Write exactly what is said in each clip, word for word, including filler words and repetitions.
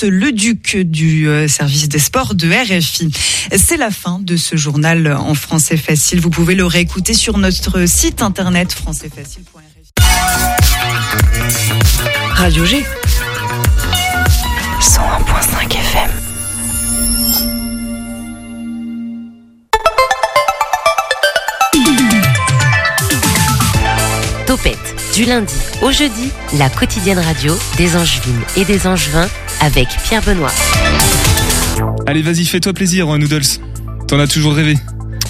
Auguste Leduc du service des sports de R F I. C'est la fin de ce journal en français facile. Vous pouvez le réécouter sur notre site internet français facile point r f i. Radio G. cent un virgule cinq F M. Topette, du lundi au jeudi, la quotidienne radio des Angevines et des Angevins avec Pierre Benoît. Allez, vas-y, fais-toi plaisir, hein, Noodles. T'en as toujours rêvé.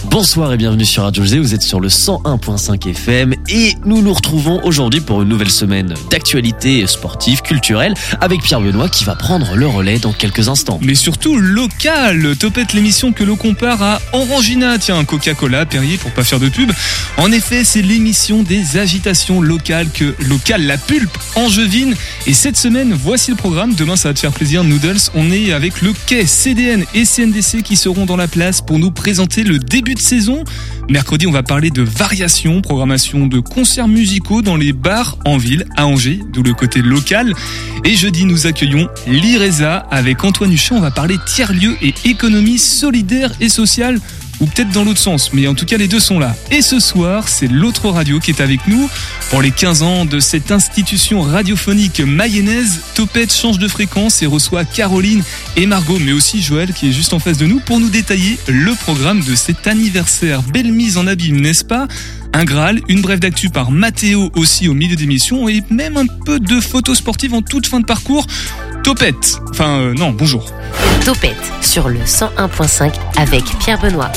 Bonsoir et bienvenue sur Radio Z, vous êtes sur le cent un virgule cinq F M et nous nous retrouvons aujourd'hui pour une nouvelle semaine d'actualités sportives, culturelles, avec Pierre Benoît qui va prendre le relais dans quelques instants. Mais surtout local, Topette, l'émission que l'on compare à Orangina, tiens, Coca-Cola, Perrier pour pas faire de pub. En effet, c'est l'émission des agitations locales que locale la pulpe angevine. Et cette semaine, voici le programme, demain ça va te faire plaisir, Noodles, on est avec le quai C D N et C N D C qui seront dans la place pour nous présenter le début de saison. Mercredi, on va parler de variations, programmation de concerts musicaux dans les bars en ville, à Angers, d'où le côté local. Et jeudi, nous accueillons l'I R E S A avec Antoine Huchon. On va parler tiers-lieux et économie solidaire et sociale, ou peut-être dans l'autre sens, mais en tout cas les deux sont là. Et ce soir, c'est l'autre radio qui est avec nous. Pour les quinze ans de cette institution radiophonique mayennaise, Topette change de fréquence et reçoit Caroline et Margot, mais aussi Joël qui est juste en face de nous pour nous détailler le programme de cet anniversaire. Belle mise en abîme, n'est-ce pas ? Un Graal, une brève d'actu par Mathéo aussi au milieu d'émission et même un peu de photos sportives en toute fin de parcours. Topette, enfin euh, non, bonjour. Topette sur le cent un virgule cinq avec Pierre Benoît.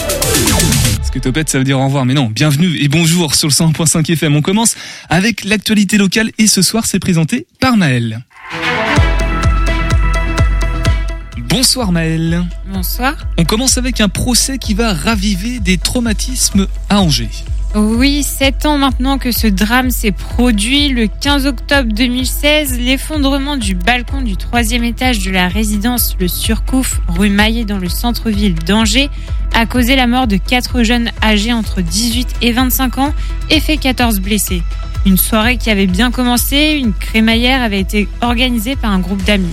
Parce que Topette, ça veut dire au revoir, mais non, bienvenue et bonjour sur le cent un virgule cinq F M. On commence avec l'actualité locale et ce soir, c'est présenté par Maëlle. Bonsoir Maëlle. Bonsoir. On commence avec un procès qui va raviver des traumatismes à Angers. Oui, sept ans maintenant que ce drame s'est produit. Le quinze octobre deux mille seize, l'effondrement du balcon du troisième étage de la résidence Le Surcouf, rue Maillet dans le centre-ville d'Angers, a causé la mort de quatre jeunes âgés entre dix-huit et vingt-cinq ans et fait quatorze blessés. Une soirée qui avait bien commencé, une crémaillère avait été organisée par un groupe d'amis.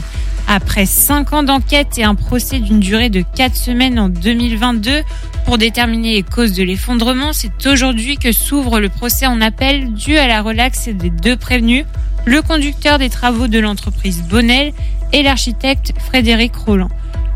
Après cinq ans d'enquête et un procès d'une durée de quatre semaines en deux mille vingt-deux pour déterminer les causes de l'effondrement, c'est aujourd'hui que s'ouvre le procès en appel dû à la relaxe des deux prévenus, le conducteur des travaux de l'entreprise Bonnel et l'architecte Frédéric Roland.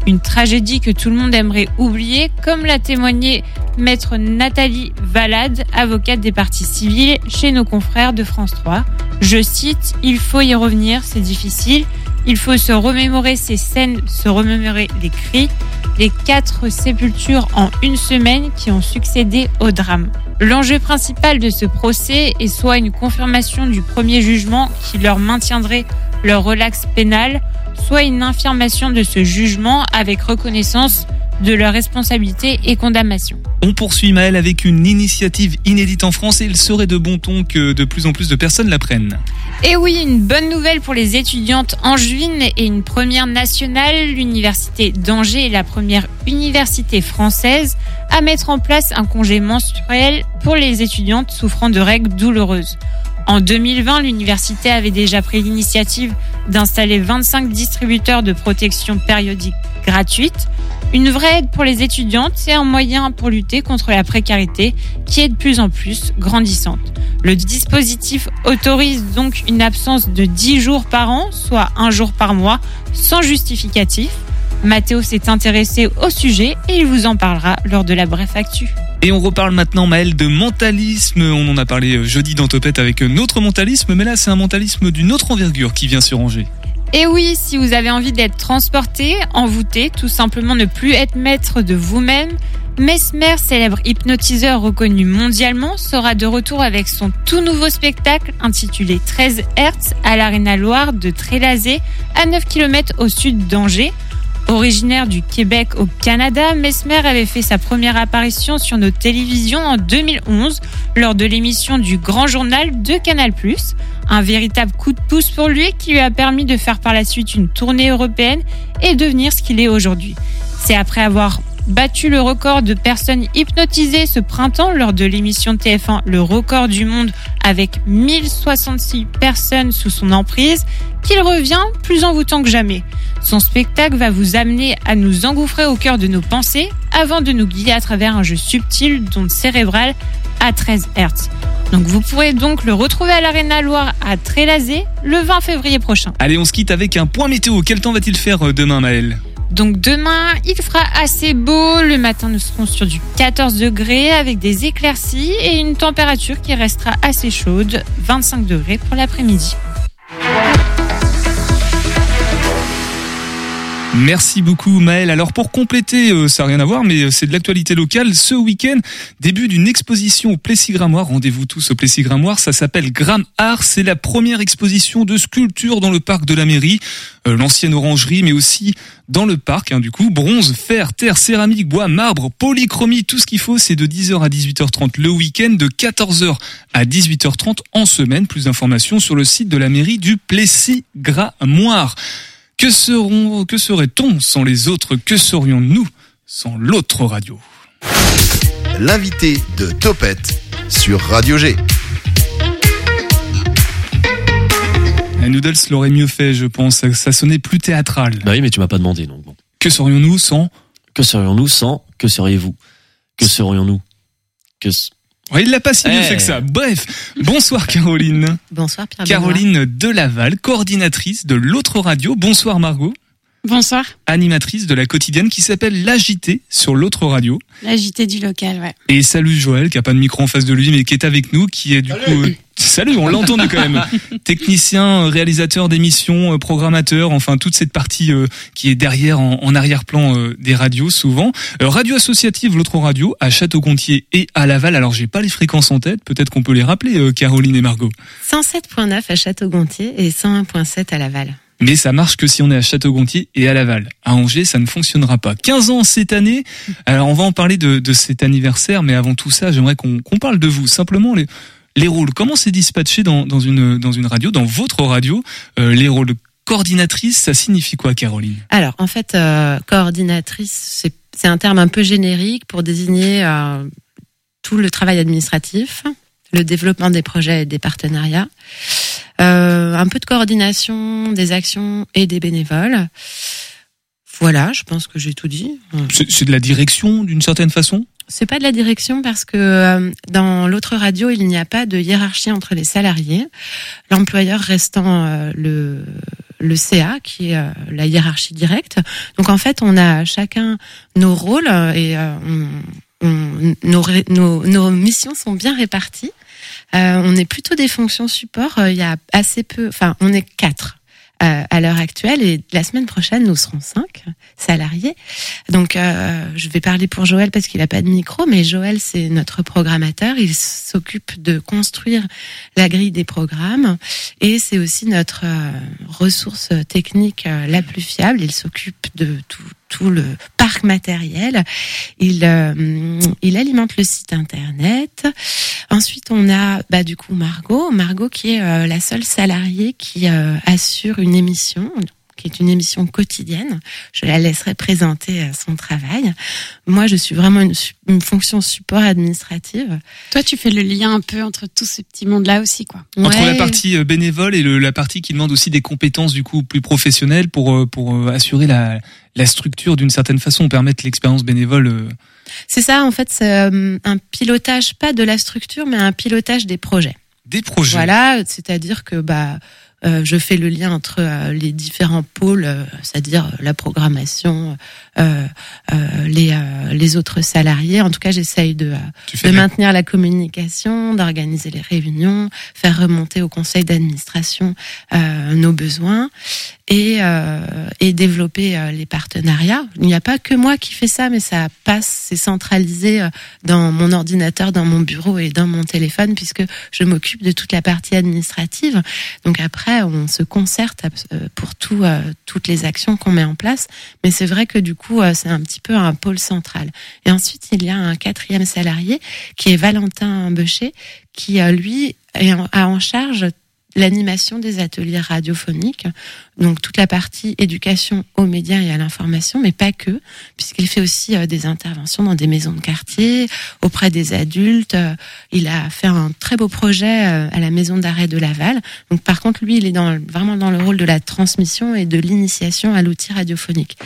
Une tragédie que tout le monde aimerait oublier, comme l'a témoigné maître Nathalie Valade, avocate des parties civiles chez nos confrères de France trois. Je cite « Il faut y revenir, c'est difficile ». Il faut se remémorer ces scènes, se remémorer les cris, les quatre sépultures en une semaine qui ont succédé au drame. L'enjeu principal de ce procès est soit une confirmation du premier jugement qui leur maintiendrait leur relaxe pénale, soit une infirmation de ce jugement avec reconnaissance de leur responsabilité et condamnation. On poursuit Maëlle avec une initiative inédite en France et il serait de bon ton que de plus en plus de personnes la prennent. Et oui, une bonne nouvelle pour les étudiantes angevines et une première nationale. L'université d'Angers est la première université française à mettre en place un congé menstruel pour les étudiantes souffrant de règles douloureuses. En deux mille vingt, l'université avait déjà pris l'initiative d'installer vingt-cinq distributeurs de protection périodique gratuite. Une vraie aide pour les étudiantes, c'est un moyen pour lutter contre la précarité qui est de plus en plus grandissante. Le dispositif autorise donc une absence de dix jours par an, soit un jour par mois, sans justificatif. Mathéo s'est intéressé au sujet et il vous en parlera lors de la bref actu. Et on reparle maintenant, Maëlle, de mentalisme. On en a parlé jeudi dans Topette avec notre mentalisme, mais là c'est un mentalisme d'une autre envergure qui vient sur Angers. Et oui, si vous avez envie d'être transporté, envoûté, tout simplement ne plus être maître de vous-même, Mesmer, célèbre hypnotiseur reconnu mondialement, sera de retour avec son tout nouveau spectacle intitulé treize hertz à l'Arena Loire de Trélazé, à neuf kilomètres au sud d'Angers. Originaire du Québec au Canada, Mesmer avait fait sa première apparition sur nos télévisions en deux mille onze lors de l'émission du Grand Journal de Canal+. Un véritable coup de pouce pour lui qui lui a permis de faire par la suite une tournée européenne et devenir ce qu'il est aujourd'hui. C'est après avoir battu le record de personnes hypnotisées ce printemps lors de l'émission T F un Le Record du Monde avec mille soixante-six personnes sous son emprise, qu'il revient plus envoûtant que jamais. Son spectacle va vous amener à nous engouffrer au cœur de nos pensées avant de nous guider à travers un jeu subtil d'ondes cérébrales à treize hertz. Donc vous pourrez donc le retrouver à l'Arena Loire à Trélazé le vingt février prochain. Allez, on se quitte avec un point météo. Quel temps va-t-il faire demain, Maëlle ? Donc demain, il fera assez beau. Le matin, nous serons sur du quatorze degrés avec des éclaircies et une température qui restera assez chaude, vingt-cinq degrés pour l'après-midi. Merci beaucoup Maëlle. Alors pour compléter, euh, ça n'a rien à voir, mais c'est de l'actualité locale. Ce week-end, début d'une exposition au Plessis-Gramoire. Rendez-vous tous au Plessis-Gramoire. Ça s'appelle Gram Art. C'est la première exposition de sculpture dans le parc de la mairie, euh, l'ancienne orangerie, mais aussi dans le parc. Hein, du coup, bronze, fer, terre, céramique, bois, marbre, polychromie, tout ce qu'il faut. C'est de dix heures à dix-huit heures trente le week-end, de quatorze heures à dix-huit heures trente en semaine. Plus d'informations sur le site de la mairie du Plessis-Gramoire. Que serons, que serait-on sans les autres ? Que serions-nous sans l'autre radio ? L'invité de Topette sur Radio G. La Noodles l'aurait mieux fait, je pense. Ça, ça sonnait plus théâtral. Bah oui, mais tu m'as pas demandé, donc bon. Que serions-nous sans ? Que serions-nous sans ? Que seriez-vous ? Que serions-nous ? Que... Ouais, il l'a pas si mieux hey. fait que ça. Bref, bonsoir Caroline. Bonsoir Pierre Benoît. Caroline de Laval, coordinatrice de l'autre radio. Bonsoir Margot. Bonsoir. Animatrice de la quotidienne qui s'appelle L'Agité sur l'autre radio. L'Agité du local, ouais. Et salut Joël, qui a pas de micro en face de lui, mais qui est avec nous, qui est du salut. coup... Euh, salut, on l'entend quand même. Technicien, réalisateur d'émissions, programmateur, enfin toute cette partie euh, qui est derrière, en, en arrière-plan euh, des radios souvent. Euh, radio associative, l'autre radio, à Château-Gontier et à Laval. Alors j'ai pas les fréquences en tête, peut-être qu'on peut les rappeler, euh, Caroline et Margot. cent sept virgule neuf à Château-Gontier et cent un virgule sept à Laval. Mais ça marche que si on est à Château-Gontier et à Laval. À Angers, ça ne fonctionnera pas. quinze ans cette année. Alors on va en parler de, de cet anniversaire, mais avant tout ça, j'aimerais qu'on, qu'on parle de vous. Simplement les, les rôles. Comment c'est dispatché dans, dans une dans une radio, dans votre radio, euh, les rôles. Coordinatrice, ça signifie quoi, Caroline ? Alors, en fait, euh, coordinatrice, c'est, c'est un terme un peu générique pour désigner euh, tout le travail administratif, le développement des projets et des partenariats. Euh, un peu de coordination des actions et des bénévoles. Voilà, je pense que j'ai tout dit. C'est, c'est de la direction d'une certaine façon ? C'est pas de la direction parce que euh, dans l'autre radio, il n'y a pas de hiérarchie entre les salariés. L'employeur restant euh, le, le C A, qui est euh, la hiérarchie directe. Donc en fait, on a chacun nos rôles et euh, on, on, nos, nos, nos missions sont bien réparties. Euh, on est plutôt des fonctions support, euh, il y a assez peu, enfin on est quatre euh, à l'heure actuelle et la semaine prochaine nous serons cinq salariés. Donc euh, je vais parler pour Joël parce qu'il n'a pas de micro, mais Joël c'est notre programmateur, il s'occupe de construire la grille des programmes et c'est aussi notre euh, ressource technique euh, la plus fiable, il s'occupe de tout. tout le parc matériel, il euh, il alimente le site internet. Ensuite, on a bah du coup Margot, Margot qui est euh, la seule salariée qui euh, assure une émission, qui est une émission quotidienne. Je la laisserai présenter son travail. Moi, je suis vraiment une, une fonction support administrative. Toi, tu fais le lien un peu entre tout ce petit monde-là aussi, quoi. Ouais. Entre la partie bénévole et le, la partie qui demande aussi des compétences, du coup, plus professionnelles pour, pour assurer la, la structure d'une certaine façon, permettre l'expérience bénévole. C'est ça, en fait, c'est un pilotage, pas de la structure, mais un pilotage des projets. Des projets. Voilà, c'est-à-dire que, bah, Euh, je fais le lien entre euh, les différents pôles, euh, c'est-à-dire la programmation, euh, euh, les, euh, les autres salariés. En tout cas, j'essaye de, euh, de maintenir la communication, d'organiser les réunions, faire remonter au conseil d'administration euh, nos besoins et, euh, et développer euh, les partenariats. Il n'y a pas que moi qui fais ça, mais ça passe, c'est centralisé euh, dans mon ordinateur, dans mon bureau et dans mon téléphone, puisque je m'occupe de toute la partie administrative. Donc après, on se concerte pour tout, euh, toutes les actions qu'on met en place, mais c'est vrai que du coup, euh, c'est un petit peu un pôle central. Et ensuite, il y a un quatrième salarié qui est Valentin Beuchet, qui euh, lui est en, a en charge l'animation des ateliers radiophoniques, donc toute la partie éducation aux médias et à l'information, mais pas que, puisqu'il fait aussi euh, des interventions dans des maisons de quartier, auprès des adultes. Euh, il a fait un très beau projet euh, à la maison d'arrêt de Laval. Donc par contre, lui, il est dans, vraiment dans le rôle de la transmission et de l'initiation à l'outil radiophonique.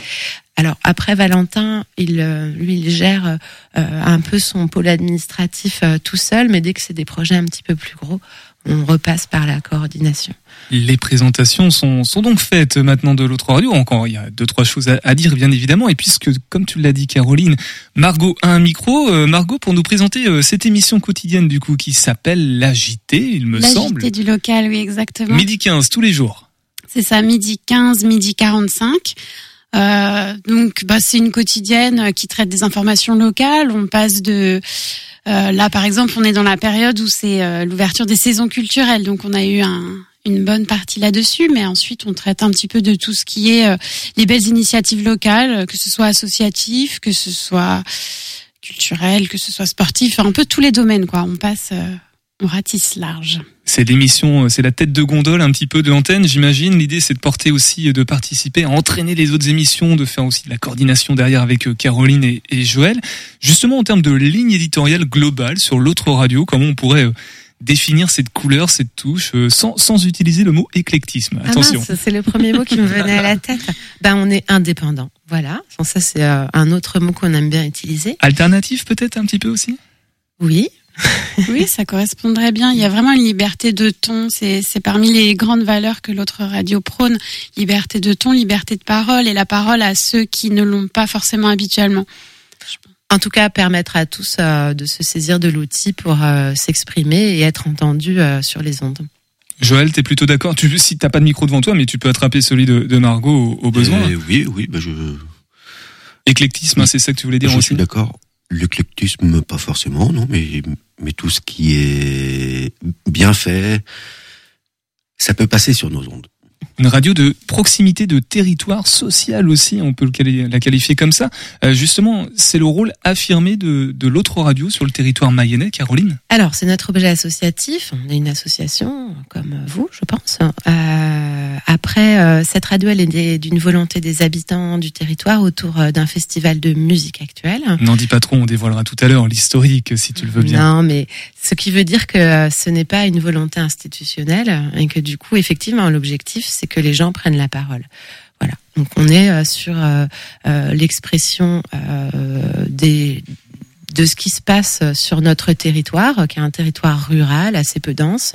Alors après Valentin, il lui il gère euh, un peu son pôle administratif euh, tout seul, mais dès que c'est des projets un petit peu plus gros, on repasse par la coordination. Les présentations sont, sont donc faites maintenant de l'autre radio. Encore, il y a deux, trois choses à, à dire, bien évidemment. Et puisque, comme tu l'as dit, Caroline, Margot a un micro. Euh, Margot, pour nous présenter euh, cette émission quotidienne, du coup, qui s'appelle L'Agité, il me L'Agité semble. L'Agité du local, oui, exactement. midi quinze, tous les jours. C'est ça, midi quinze, midi quarante-cinq. Euh, donc, bah, c'est une quotidienne qui traite des informations locales. On passe de, euh, là, par exemple, on est dans la période où c'est euh, l'ouverture des saisons culturelles. Donc, on a eu un, une bonne partie là-dessus. Mais ensuite, on traite un petit peu de tout ce qui est euh, les belles initiatives locales, que ce soit associatif, que ce soit culturel, que ce soit sportif. Enfin, un peu tous les domaines, quoi. On passe, euh, on ratisse large. C'est l'émission, c'est la tête de gondole un petit peu de l'antenne, j'imagine. L'idée, c'est de porter aussi, de participer, à entraîner les autres émissions, de faire aussi de la coordination derrière avec Caroline et, et Joël. Justement, en termes de ligne éditoriale globale sur l'autre radio, comment on pourrait définir cette couleur, cette touche, sans, sans utiliser le mot éclectisme? Attention. Ah mince, c'est le premier mot qui me venait à la tête. Ben, on est indépendant. Voilà. Ça, c'est un autre mot qu'on aime bien utiliser. Alternatif, peut-être, un petit peu aussi? Oui. Oui, ça correspondrait bien. Il y a vraiment une liberté de ton. C'est, c'est parmi les grandes valeurs que l'autre radio prône. Liberté de ton, liberté de parole et la parole à ceux qui ne l'ont pas forcément habituellement. En tout cas, permettre à tous euh, de se saisir de l'outil pour euh, s'exprimer et être entendu euh, sur les ondes. Joël, t'es plutôt d'accord? Tu, si t'as pas de micro devant toi, mais tu peux attraper celui de, de Margot au, au besoin. Euh, oui, oui, bah je. Éclectisme, oui. C'est ça que tu voulais dire je aussi? Je suis d'accord. L'éclectisme, pas forcément, non, mais, mais tout ce qui est bien fait, ça peut passer sur nos ondes. Une radio de proximité, de territoire social aussi, on peut le quali- la qualifier comme ça. Euh, justement, c'est le rôle affirmé de, de l'autre radio sur le territoire mayennais, Caroline? Alors, c'est notre objet associatif, on est une association comme vous, je pense. Euh, après, euh, cette radio, elle est des, d'une volonté des habitants du territoire autour d'un festival de musique actuelle. N'en dis pas trop, on dévoilera tout à l'heure l'historique, si tu le veux bien. Non, mais ce qui veut dire que ce n'est pas une volonté institutionnelle et que du coup, effectivement, l'objectif, c'est que les gens prennent la parole. Voilà. Donc on est euh, sur euh, euh, l'expression euh, des de ce qui se passe sur notre territoire, qui est un territoire rural assez peu dense.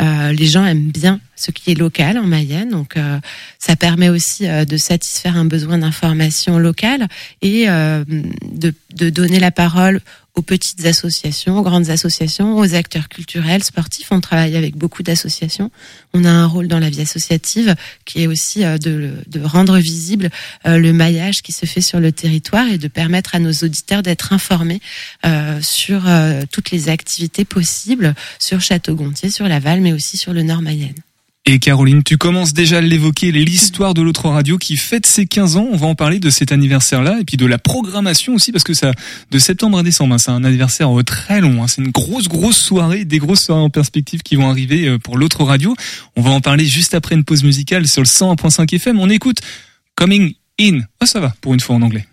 Euh, les gens aiment bien ce qui est local en Mayenne, donc euh, ça permet aussi euh, de satisfaire un besoin d'information locale et euh, de, de donner la parole aux petites associations, aux grandes associations, aux acteurs culturels, sportifs. On travaille avec beaucoup d'associations. On a un rôle dans la vie associative qui est aussi euh, de, de rendre visible euh, le maillage qui se fait sur le territoire et de permettre à nos auditeurs d'être informés euh, sur euh, toutes les activités possibles sur Château-Gontier, sur Laval, mais aussi sur le Nord Mayenne. Et Caroline, tu commences déjà à l'évoquer, l'histoire de l'autre radio qui fête ses quinze ans. On va en parler de cet anniversaire-là et puis de la programmation aussi, parce que ça, de septembre à décembre, hein, c'est un anniversaire très long. Hein, c'est une grosse, grosse soirée, des grosses soirées en perspective qui vont arriver pour l'autre radio. On va en parler juste après une pause musicale sur le cent un virgule cinq F M. On écoute Coming In. Oh, ça va, pour une fois en anglais.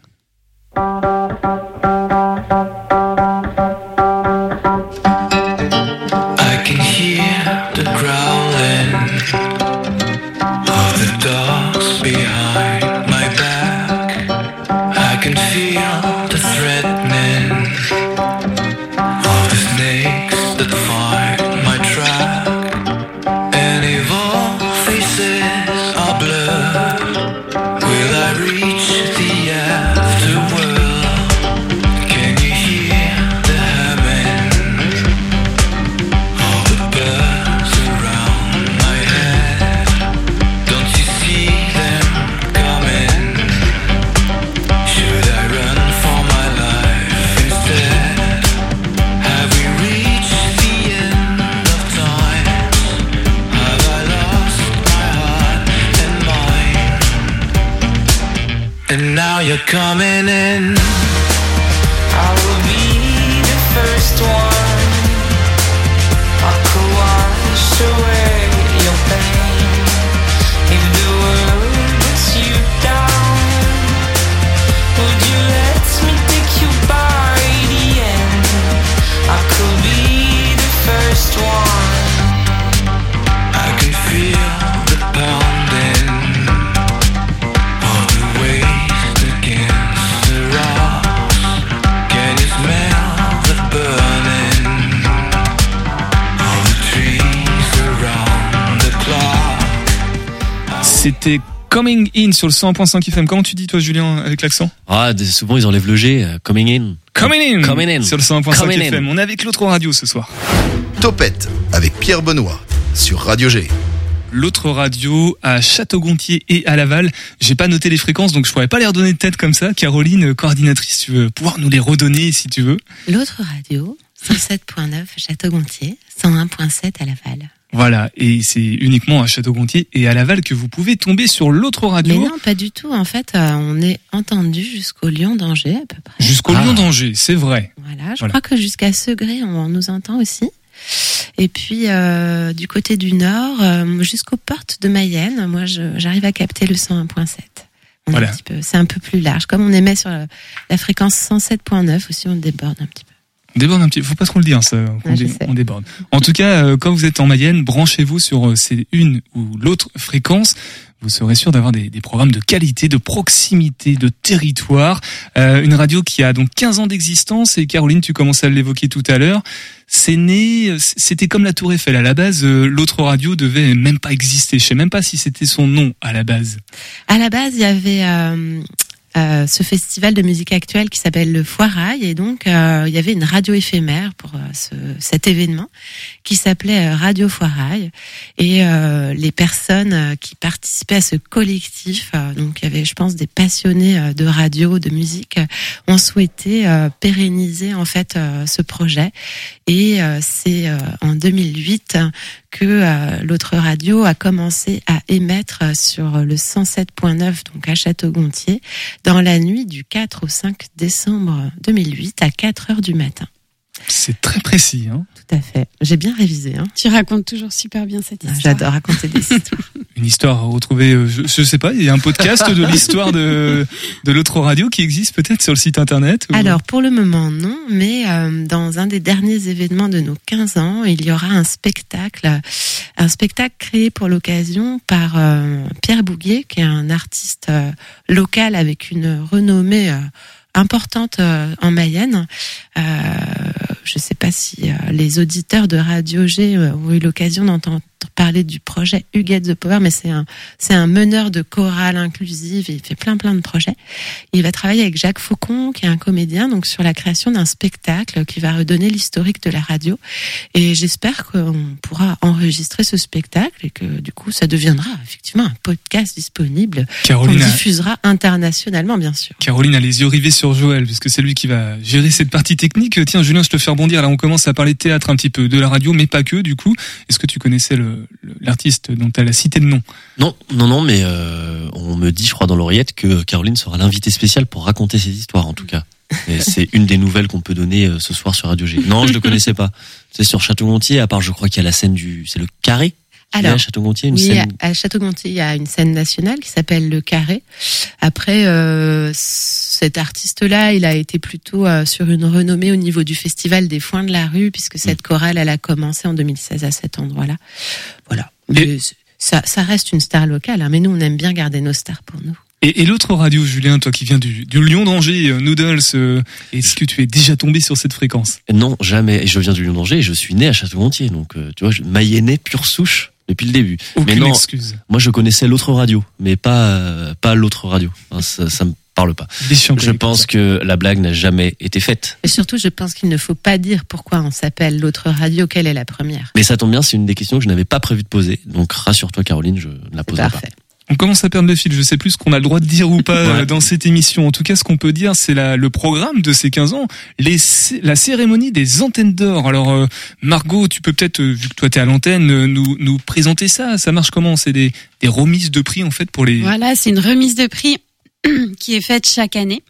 You're coming in. I will be the first one. I could wash away C'était Coming In sur le cent virgule cinq F M. Comment tu dis toi, Julien, avec l'accent? Ah, souvent ils enlèvent le G. Coming In. Coming In. Coming In. Sur le cent virgule cinq F M. On est avec l'autre radio ce soir. Topette avec Pierre Benoît sur Radio G. L'autre radio à Château-Gontier et à Laval. J'ai pas noté les fréquences, donc je pourrais pas les redonner de tête comme ça. Caroline, coordinatrice, tu veux pouvoir nous les redonner si tu veux. L'autre radio, cent sept virgule neuf Château-Gontier, cent un virgule sept à Laval. Voilà, et c'est uniquement à Château-Gontier et à Laval que vous pouvez tomber sur l'autre radio. Mais non, pas du tout. En fait, euh, on est entendu jusqu'au Lion d'Angers à peu près. Jusqu'au ah. Lion d'Angers, c'est vrai. Voilà, je voilà. crois que jusqu'à Segré, on nous entend aussi. Et puis euh, du côté du nord, euh, jusqu'aux portes de Mayenne, moi je, j'arrive à capter le cent un virgule sept. Voilà. Un petit peu, c'est un peu plus large. Comme on émet sur la, la fréquence cent sept virgule neuf aussi, on déborde un petit peu. Déborde un petit peu, faut pas trop le dire ça, on, ouais, dé, on déborde. En tout cas, euh, quand vous êtes en Mayenne, branchez-vous sur euh, ces une ou l'autre fréquence. Vous serez sûr d'avoir des, des programmes de qualité, de proximité, de territoire. Euh, une radio qui a donc quinze ans d'existence, et Caroline, tu commences à l'évoquer tout à l'heure. C'est né, c'était comme la Tour Eiffel. À la base, euh, l'autre radio devait même pas exister. Je sais même pas si c'était son nom à la base. À la base, il y avait euh, euh, ce festival de musique actuelle qui s'appelle le Foirail, et donc euh, il y avait une radio éphémère pour euh, ce, cet événement qui s'appelait euh, Radio Foirail. Et euh, les personnes qui participaient à ce collectif, euh, donc il y avait, je pense, des passionnés euh, de radio, de musique, euh, ont souhaité euh, pérenniser en fait euh, ce projet. Et euh, c'est euh, en deux mille huit que euh, l'autre radio a commencé à émettre sur le cent sept virgule neuf, donc à Château-Gontier, dans la nuit du quatre au cinq décembre deux mille huit à quatre heures du matin. C'est très précis, hein. Tout à fait. J'ai bien révisé, hein. Tu racontes toujours super bien cette histoire. Ah, j'adore raconter des histoires. Une histoire à retrouver, euh, je, je sais pas, il y a un podcast de l'histoire de, de l'autre radio qui existe peut-être sur le site internet ou... Alors, pour le moment, non, mais euh, dans un des derniers événements de nos quinze ans, il y aura un spectacle, un spectacle créé pour l'occasion par euh, Pierre Bouguier, qui est un artiste euh, local avec une renommée euh, importante euh, en Mayenne. Euh, je ne sais pas si euh, les auditeurs de Radio G euh, ont eu l'occasion d'entendre parler du projet Huguet the Power, mais c'est un c'est un meneur de chorale inclusive, et il fait plein plein de projets. Il va travailler avec Jacques Faucon, qui est un comédien, donc sur la création d'un spectacle qui va redonner l'historique de la radio. Et j'espère qu'on pourra enregistrer ce spectacle et que du coup ça deviendra effectivement un podcast disponible qu'on diffusera internationalement, bien sûr. Caroline a les yeux rivés sur Joël, puisque c'est lui qui va gérer cette partie technique. Tiens Julien, je te fais rebondir, là on commence à parler théâtre un petit peu, de la radio, mais pas que. Du coup, est-ce que tu connaissais le l'artiste dont elle a cité le nom? Non, non, non, mais euh, on me dit, je crois, dans l'oreillette que Caroline sera l'invitée spéciale pour raconter ses histoires, en tout cas. Et c'est une des nouvelles qu'on peut donner euh, ce soir sur Radio G. Non, je le connaissais pas. C'est sur Château-Gontier, à part, je crois qu'il y a la scène du... C'est le Carré. Alors, à Château-Gontier, une oui, scène... à Château-Gontier, il y a une scène nationale qui s'appelle Le Carré. Après, euh, cet artiste-là, il a été plutôt euh, sur une renommée au niveau du festival des Foins de la Rue, puisque cette chorale, elle a commencé en deux mille seize à cet endroit-là. Voilà. Mais et... ça, ça reste une star locale, hein, mais nous, on aime bien garder nos stars pour nous. Et, et l'autre radio, Julien, toi qui viens du, du Lion d'Angers, euh, Noodles, euh, est-ce que tu es déjà tombé sur cette fréquence? Non, jamais. Je viens du Lion d'Angers et je suis né à Château-Gontier, donc euh, tu vois, je... Mayennais pure souche. Depuis le début. Aucune mais non, excuse. Moi je connaissais l'autre radio, mais pas euh, pas l'autre radio. Enfin, ça, ça me parle pas. Je pense que la blague n'a jamais été faite. Et surtout, je pense qu'il ne faut pas dire pourquoi on s'appelle l'autre radio. Quelle est la première? Mais ça tombe bien, c'est une des questions que je n'avais pas prévu de poser. Donc rassure-toi, Caroline, je ne la poserai pas. On commence à perdre le fil, je sais plus ce qu'on a le droit de dire ou pas ouais. dans cette émission. En tout cas, ce qu'on peut dire, c'est la, le programme de ces quinze ans, les, la cérémonie des antennes d'or. Alors, euh, Margot, tu peux peut-être, vu que toi t'es à l'antenne, nous, nous présenter ça. Ça marche comment? C'est des, des remises de prix, en fait, pour les... Voilà, c'est une remise de prix qui est faite chaque année.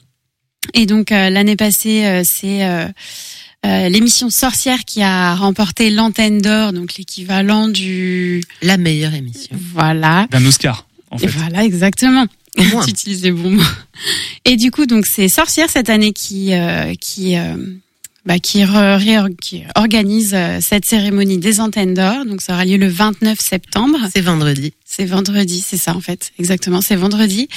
Et donc, euh, l'année passée, euh, c'est... Euh... Euh, l'émission Sorcière qui a remporté l'antenne d'or, donc l'équivalent du... La meilleure émission. Voilà. D'un Oscar, en fait. Et voilà, exactement. Tu utilises les bons mots. Et du coup, donc, c'est Sorcière cette année qui, euh, qui, euh, bah, qui, re, réorg, qui organise euh, cette cérémonie des antennes d'or. Donc, ça aura lieu le vingt-neuf septembre. C'est vendredi. C'est vendredi, c'est ça, en fait. Exactement, c'est vendredi.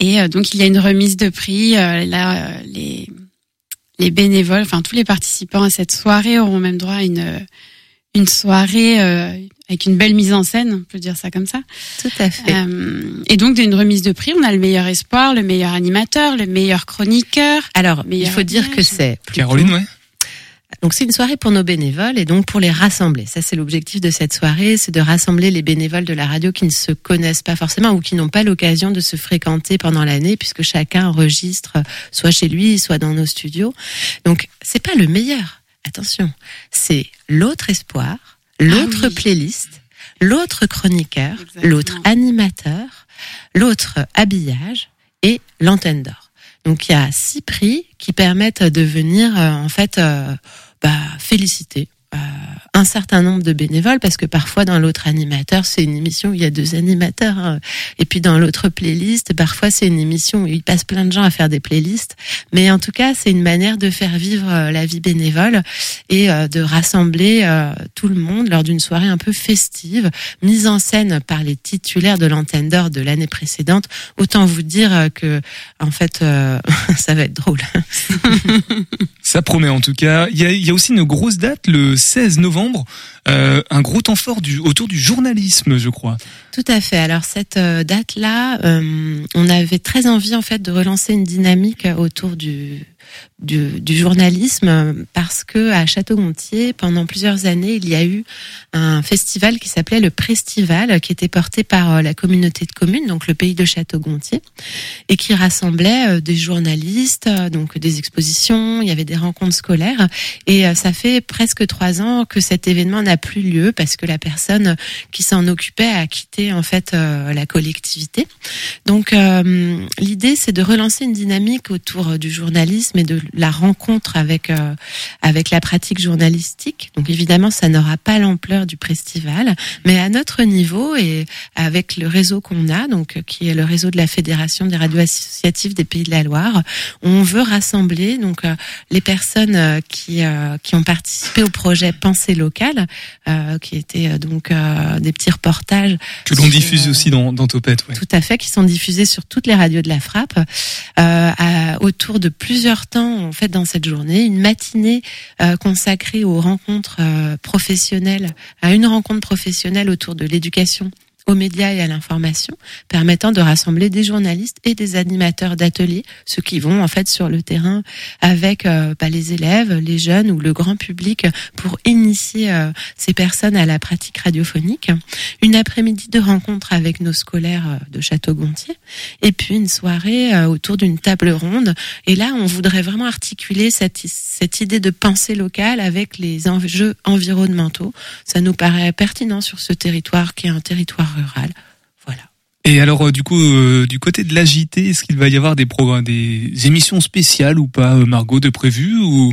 Et euh, donc, il y a une remise de prix. Euh, là, euh, les... Les bénévoles, enfin tous les participants à cette soirée auront même droit à une une soirée euh, avec une belle mise en scène, on peut dire ça comme ça. Tout à fait. Euh, et donc, d'une remise de prix, on a le meilleur espoir, le meilleur animateur, le meilleur chroniqueur. Alors, il faut dire que c'est... Caroline, ouais. Donc c'est une soirée pour nos bénévoles et donc pour les rassembler. Ça, c'est l'objectif de cette soirée, c'est de rassembler les bénévoles de la radio qui ne se connaissent pas forcément ou qui n'ont pas l'occasion de se fréquenter pendant l'année, puisque chacun enregistre soit chez lui, soit dans nos studios. Donc c'est pas le meilleur, attention, c'est l'autre espoir, l'autre ah oui. playlist, l'autre chroniqueur, exactement. L'autre animateur, l'autre habillage et l'antenne d'or. Donc il y a six prix qui permettent de venir euh, en fait euh, bah, féliciter euh, un certain nombre de bénévoles, parce que parfois dans l'autre animateur c'est une émission où il y a deux animateurs, hein. Et puis dans l'autre playlist parfois c'est une émission où il passe plein de gens à faire des playlists, mais en tout cas c'est une manière de faire vivre euh, la vie bénévole et euh, de rassembler euh, tout le monde lors d'une soirée un peu festive, mise en scène par les titulaires de l'antenne d'or de l'année précédente. Autant vous dire euh, que en fait euh, ça va être drôle. Ça promet en tout cas. Il y a, il y a aussi une grosse date le seize novembre, euh, un gros temps fort du, autour du journalisme, je crois. Tout à fait. Alors cette euh, date-là, euh, on avait très envie en fait de relancer une dynamique autour du, du, du journalisme, parce que à Château-Gontier, pendant plusieurs années, il y a eu un festival qui s'appelait le Prestival, qui était porté par euh, la communauté de communes, donc le pays de Château-Gontier, et qui rassemblait euh, des journalistes, euh, donc des expositions, il y avait des rencontres scolaires, et euh, ça fait presque trois ans que cet événement n'a plus lieu parce que la personne qui s'en occupait a quitté en fait euh, la collectivité. Donc euh, l'idée c'est de relancer une dynamique autour du journalisme et de la rencontre avec euh, avec la pratique journalistique. Donc évidemment ça n'aura pas l'ampleur du festival, mais à notre niveau et avec le réseau qu'on a, donc qui est le réseau de la Fédération des radios associatives des Pays de la Loire, on veut rassembler donc euh, les personnes euh, qui euh, qui ont participé au projet Pensée Locale, euh, qui était euh, donc euh, des petits reportages que l'on diffuse euh, aussi dans, dans Topette. Ouais. Tout à fait, qui sont diffusés sur toutes les radios de la Frappe, euh, à, autour de plusieurs temps, en fait, dans cette journée. Une matinée euh, consacrée aux rencontres euh, professionnelles, à une rencontre professionnelle autour de l'éducation, aux médias et à l'information, permettant de rassembler des journalistes et des animateurs d'ateliers, ceux qui vont en fait sur le terrain avec euh, bah, les élèves, les jeunes ou le grand public pour initier euh, ces personnes à la pratique radiophonique. Une après-midi de rencontre avec nos scolaires de Château-Gontier, et puis une soirée euh, autour d'une table ronde. Et là, on voudrait vraiment articuler cette, cette idée de pensée locale avec les enjeux environnementaux. Ça nous paraît pertinent sur ce territoire qui est un territoire rural, voilà. Et alors euh, du coup, euh, du côté de l'Agité, est-ce qu'il va y avoir des programmes, des émissions spéciales ou pas, euh, Margot, de prévues, ou,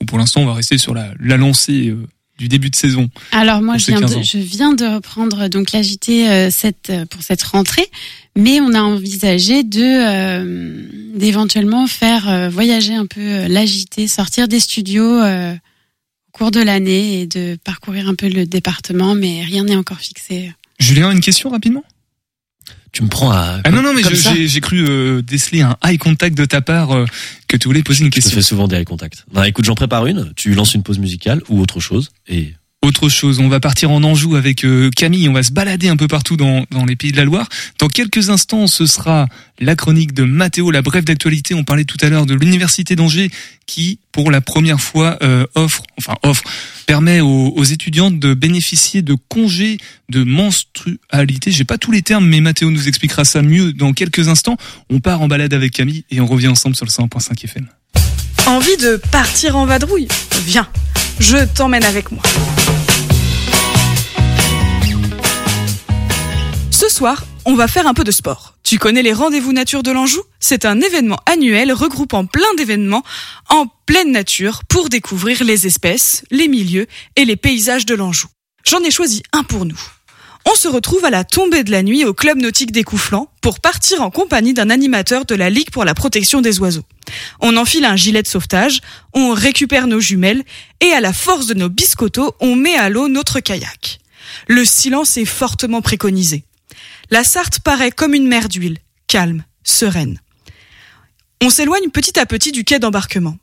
ou pour l'instant on va rester sur la, la lancée euh, du début de saison? Alors moi je viens, de, je viens de reprendre donc l'Agité euh, cette, euh, pour cette rentrée, mais on a envisagé de euh, d'éventuellement faire euh, voyager un peu euh, l'Agité, sortir des studios euh, au cours de l'année et de parcourir un peu le département, mais rien n'est encore fixé. Julien, une question rapidement? Tu me prends à... Ah non, non, mais je, j'ai, j'ai cru euh, déceler un eye contact de ta part, euh, que tu voulais poser je, une je question. Je te fais souvent des eye contacts. Non, écoute, j'en prépare une, tu lances une pause musicale ou autre chose et... Autre chose, on va partir en Anjou avec euh, Camille, on va se balader un peu partout dans, dans les Pays de la Loire. Dans quelques instants, ce sera la chronique de Mathéo, la brève d'actualité. On parlait tout à l'heure de l'université d'Angers qui, pour la première fois, euh, offre, enfin offre, permet aux, aux étudiants de bénéficier de congés de menstrualité. J'ai pas tous les termes, mais Mathéo nous expliquera ça mieux dans quelques instants. On part en balade avec Camille et on revient ensemble sur le cent point cinq F M. Envie de partir en vadrouille? Viens, je t'emmène avec moi. Ce soir, on va faire un peu de sport. Tu connais les rendez-vous nature de l'Anjou ? C'est un événement annuel regroupant plein d'événements en pleine nature pour découvrir les espèces, les milieux et les paysages de l'Anjou. J'en ai choisi un pour nous. On se retrouve à la tombée de la nuit au club nautique des Couflans pour partir en compagnie d'un animateur de la Ligue pour la protection des oiseaux. On enfile un gilet de sauvetage, on récupère nos jumelles et à la force de nos biscottos, on met à l'eau notre kayak. Le silence est fortement préconisé. La Sarthe paraît comme une mer d'huile, calme, sereine. On s'éloigne petit à petit du quai d'embarquement.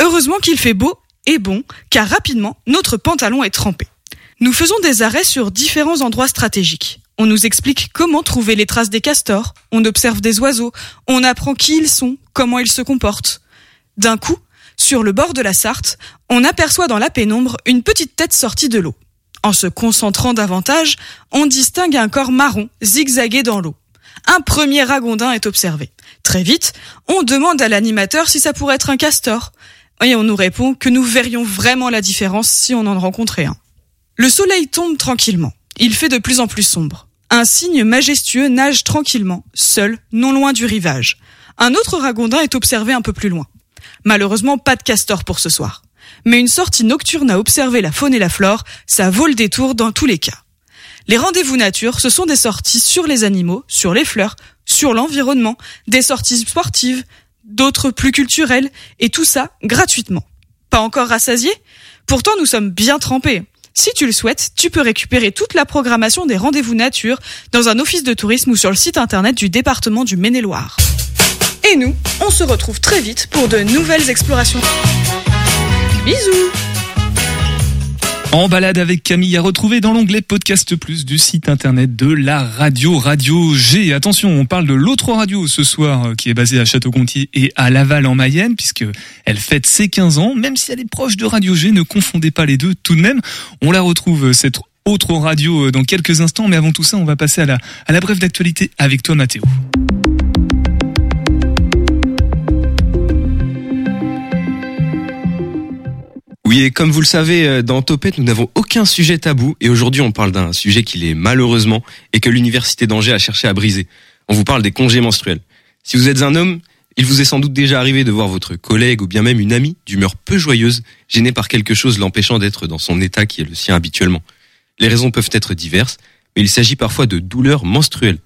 Heureusement qu'il fait beau et bon, car rapidement, notre pantalon est trempé. Nous faisons des arrêts sur différents endroits stratégiques. On nous explique comment trouver les traces des castors, on observe des oiseaux, on apprend qui ils sont, comment ils se comportent. D'un coup, sur le bord de la Sarthe, on aperçoit dans la pénombre une petite tête sortie de l'eau. En se concentrant davantage, on distingue un corps marron zigzagué dans l'eau. Un premier ragondin est observé. Très vite, on demande à l'animateur si ça pourrait être un castor. Et on nous répond que nous verrions vraiment la différence si on en rencontrait un. Le soleil tombe tranquillement. Il fait de plus en plus sombre. Un cygne majestueux nage tranquillement, seul, non loin du rivage. Un autre ragondin est observé un peu plus loin. Malheureusement, pas de castor pour ce soir. Mais une sortie nocturne à observer la faune et la flore, ça vaut le détour dans tous les cas. Les rendez-vous nature, ce sont des sorties sur les animaux, sur les fleurs, sur l'environnement, des sorties sportives, d'autres plus culturelles, et tout ça gratuitement. Pas encore rassasié ? Pourtant, nous sommes bien trempés. Si tu le souhaites, tu peux récupérer toute la programmation des rendez-vous nature dans un office de tourisme ou sur le site internet du département du Maine-et-Loire. Et nous, on se retrouve très vite pour de nouvelles explorations. Bisous! En balade avec Camille à retrouver dans l'onglet Podcast Plus du site internet de la radio, Radio G. Attention, on parle de l'autre radio ce soir qui est basée à Château-Gontier et à Laval en Mayenne puisque elle fête ses quinze ans. Même si elle est proche de Radio G, ne confondez pas les deux tout de même. On la retrouve cette autre radio dans quelques instants. Mais avant tout ça, on va passer à la, à la brève d'actualité avec toi Mathéo. Oui, et comme vous le savez, dans Topette, nous n'avons aucun sujet tabou. Et aujourd'hui, on parle d'un sujet qui l'est malheureusement et que l'Université d'Angers a cherché à briser. On vous parle des congés menstruels. Si vous êtes un homme, il vous est sans doute déjà arrivé de voir votre collègue ou bien même une amie d'humeur peu joyeuse, gênée par quelque chose l'empêchant d'être dans son état qui est le sien habituellement. Les raisons peuvent être diverses, mais il s'agit parfois de douleurs menstruelles.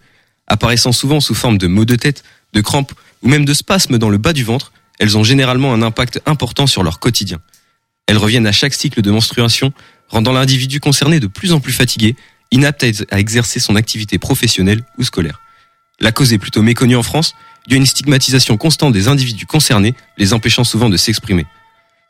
Apparaissant souvent sous forme de maux de tête, de crampes ou même de spasmes dans le bas du ventre, elles ont généralement un impact important sur leur quotidien. Elles reviennent à chaque cycle de menstruation, rendant l'individu concerné de plus en plus fatigué, inapte à exercer son activité professionnelle ou scolaire. La cause est plutôt méconnue en France, due à une stigmatisation constante des individus concernés, les empêchant souvent de s'exprimer.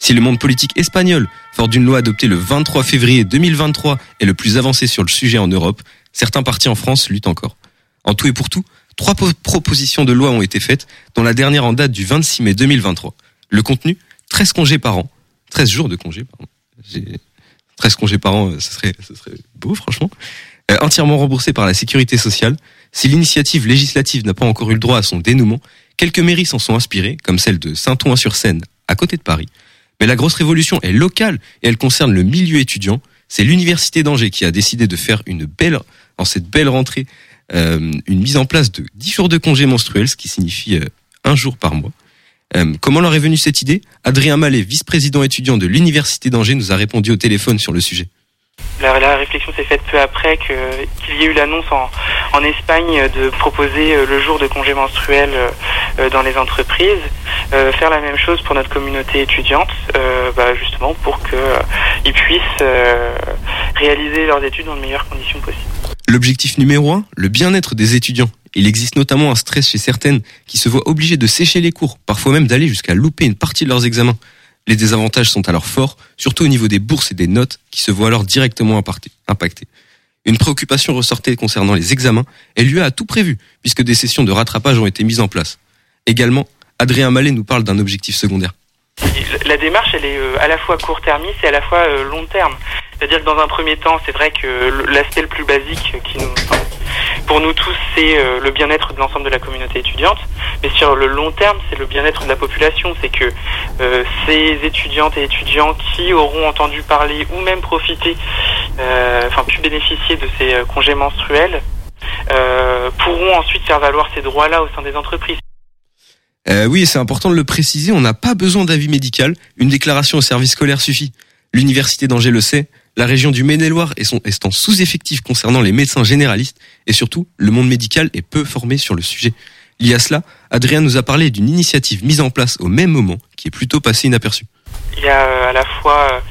Si le monde politique espagnol, fort d'une loi adoptée le vingt-trois février deux mille vingt-trois, est le plus avancé sur le sujet en Europe, certains partis en France luttent encore. En tout et pour tout, trois propositions de loi ont été faites, dont la dernière en date du vingt-six mai deux mille vingt-trois. Le contenu, treize congés par an. treize jours de congés, pardon. J'ai treize congés par an, ce serait, ce serait beau, franchement. Euh, entièrement remboursés par la sécurité sociale. Si l'initiative législative n'a pas encore eu le droit à son dénouement, quelques mairies s'en sont inspirées, comme celle de Saint-Ouen-sur-Seine, à côté de Paris. Mais la grosse révolution est locale et elle concerne le milieu étudiant. C'est l'Université d'Angers qui a décidé de faire une belle, en cette belle rentrée, euh, une mise en place de dix jours de congés menstruels, ce qui signifie euh, un jour par mois. Euh, comment leur est venue cette idée ? Adrien Mallet, vice-président étudiant de l'Université d'Angers, nous a répondu au téléphone sur le sujet. La, la réflexion s'est faite peu après que, qu'il y ait eu l'annonce en, en Espagne de proposer le jour de congé menstruel dans les entreprises. Euh, faire la même chose pour notre communauté étudiante, euh, bah, justement pour qu'ils puissent euh, réaliser leurs études dans de meilleures conditions possibles. L'objectif numéro un, le bien-être des étudiants. Il existe notamment un stress chez certaines qui se voient obligées de sécher les cours, parfois même d'aller jusqu'à louper une partie de leurs examens. Les désavantages sont alors forts, surtout au niveau des bourses et des notes, qui se voient alors directement impactées. Une préoccupation ressortée concernant les examens est liée à tout prévu, puisque des sessions de rattrapage ont été mises en place. Également, Adrien Mallet nous parle d'un objectif secondaire. La démarche, elle est à la fois court-termiste et à la fois long terme. C'est-à-dire que dans un premier temps, c'est vrai que l'aspect le plus basique qui nous... Pour nous tous, c'est le bien-être de l'ensemble de la communauté étudiante, mais sur le long terme, c'est le bien-être de la population. C'est que euh, ces étudiantes et étudiants qui auront entendu parler ou même profiter, euh, enfin pu bénéficier de ces congés menstruels, euh, pourront ensuite faire valoir ces droits-là au sein des entreprises. Euh, oui, c'est important de le préciser, on n'a pas besoin d'avis médical, une déclaration au service scolaire suffit. L'Université d'Angers le sait. La région du Maine-et-Loire est en sous-effectif concernant les médecins généralistes et surtout, le monde médical est peu formé sur le sujet. Lié à cela, Adrien nous a parlé d'une initiative mise en place au même moment qui est plutôt passée inaperçue. Il y a à la fois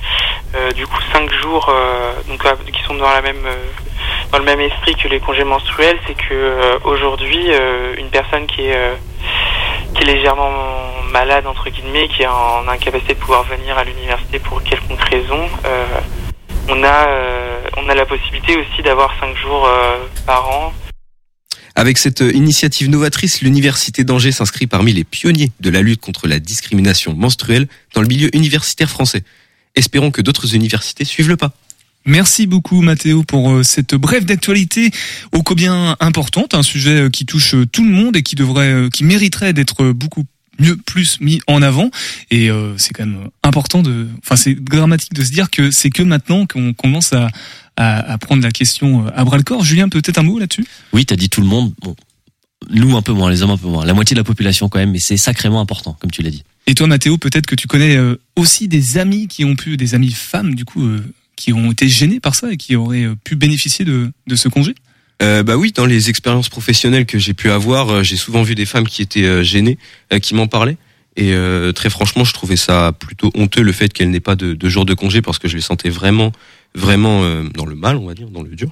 euh, du coup cinq jours euh, donc, euh, qui sont dans la même... Euh Dans le même esprit que les congés menstruels, c'est que euh, aujourd'hui, euh, une personne qui est, euh, qui est légèrement malade entre guillemets, qui est en incapacité de pouvoir venir à l'université pour quelconque raison, euh, on a euh, on a la possibilité aussi d'avoir cinq jours euh, par an. Avec cette initiative novatrice, l'Université d'Angers s'inscrit parmi les pionniers de la lutte contre la discrimination menstruelle dans le milieu universitaire français. Espérons que d'autres universités suivent le pas. Merci beaucoup Mathéo pour cette brève d'actualité ô combien importante, un sujet qui touche tout le monde et qui devrait, qui mériterait d'être beaucoup mieux, plus mis en avant. Et euh, c'est quand même important de, enfin c'est dramatique de se dire que c'est que maintenant qu'on commence à, à, à prendre la question à bras le corps. Julien, peut-être un mot là-dessus ? Oui, t'as dit tout le monde. Bon, nous un peu moins, les hommes un peu moins, la moitié de la population quand même, mais c'est sacrément important comme tu l'as dit. Et toi Mathéo, peut-être que tu connais aussi des amis qui ont pu, des amis femmes du coup. Euh, qui ont été gênés par ça et qui auraient pu bénéficier de, de ce congé ? euh, Bah oui, dans les expériences professionnelles que j'ai pu avoir, j'ai souvent vu des femmes qui étaient gênées, qui m'en parlaient. Et euh, très franchement, je trouvais ça plutôt honteux, le fait qu'elles n'aient pas de, de jour de congé, parce que je les sentais vraiment, vraiment euh, dans le mal, on va dire, dans le dur.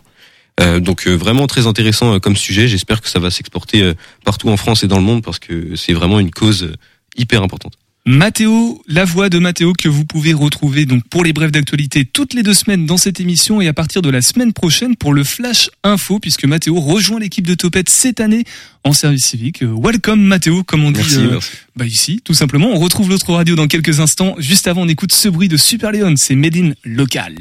Euh, donc euh, vraiment très intéressant comme sujet. J'espère que ça va s'exporter euh, partout en France et dans le monde, parce que c'est vraiment une cause hyper importante. Mathéo, la voix de Mathéo que vous pouvez retrouver donc pour les brèves d'actualité toutes les deux semaines dans cette émission et à partir de la semaine prochaine pour le Flash Info, puisque Mathéo rejoint l'équipe de Topette cette année en service civique. Welcome Mathéo, comme on dit merci, euh, merci. Bah ici, tout simplement. On retrouve l'autre radio dans quelques instants. Juste avant, on écoute ce bruit de Super Léon, c'est Made in Local.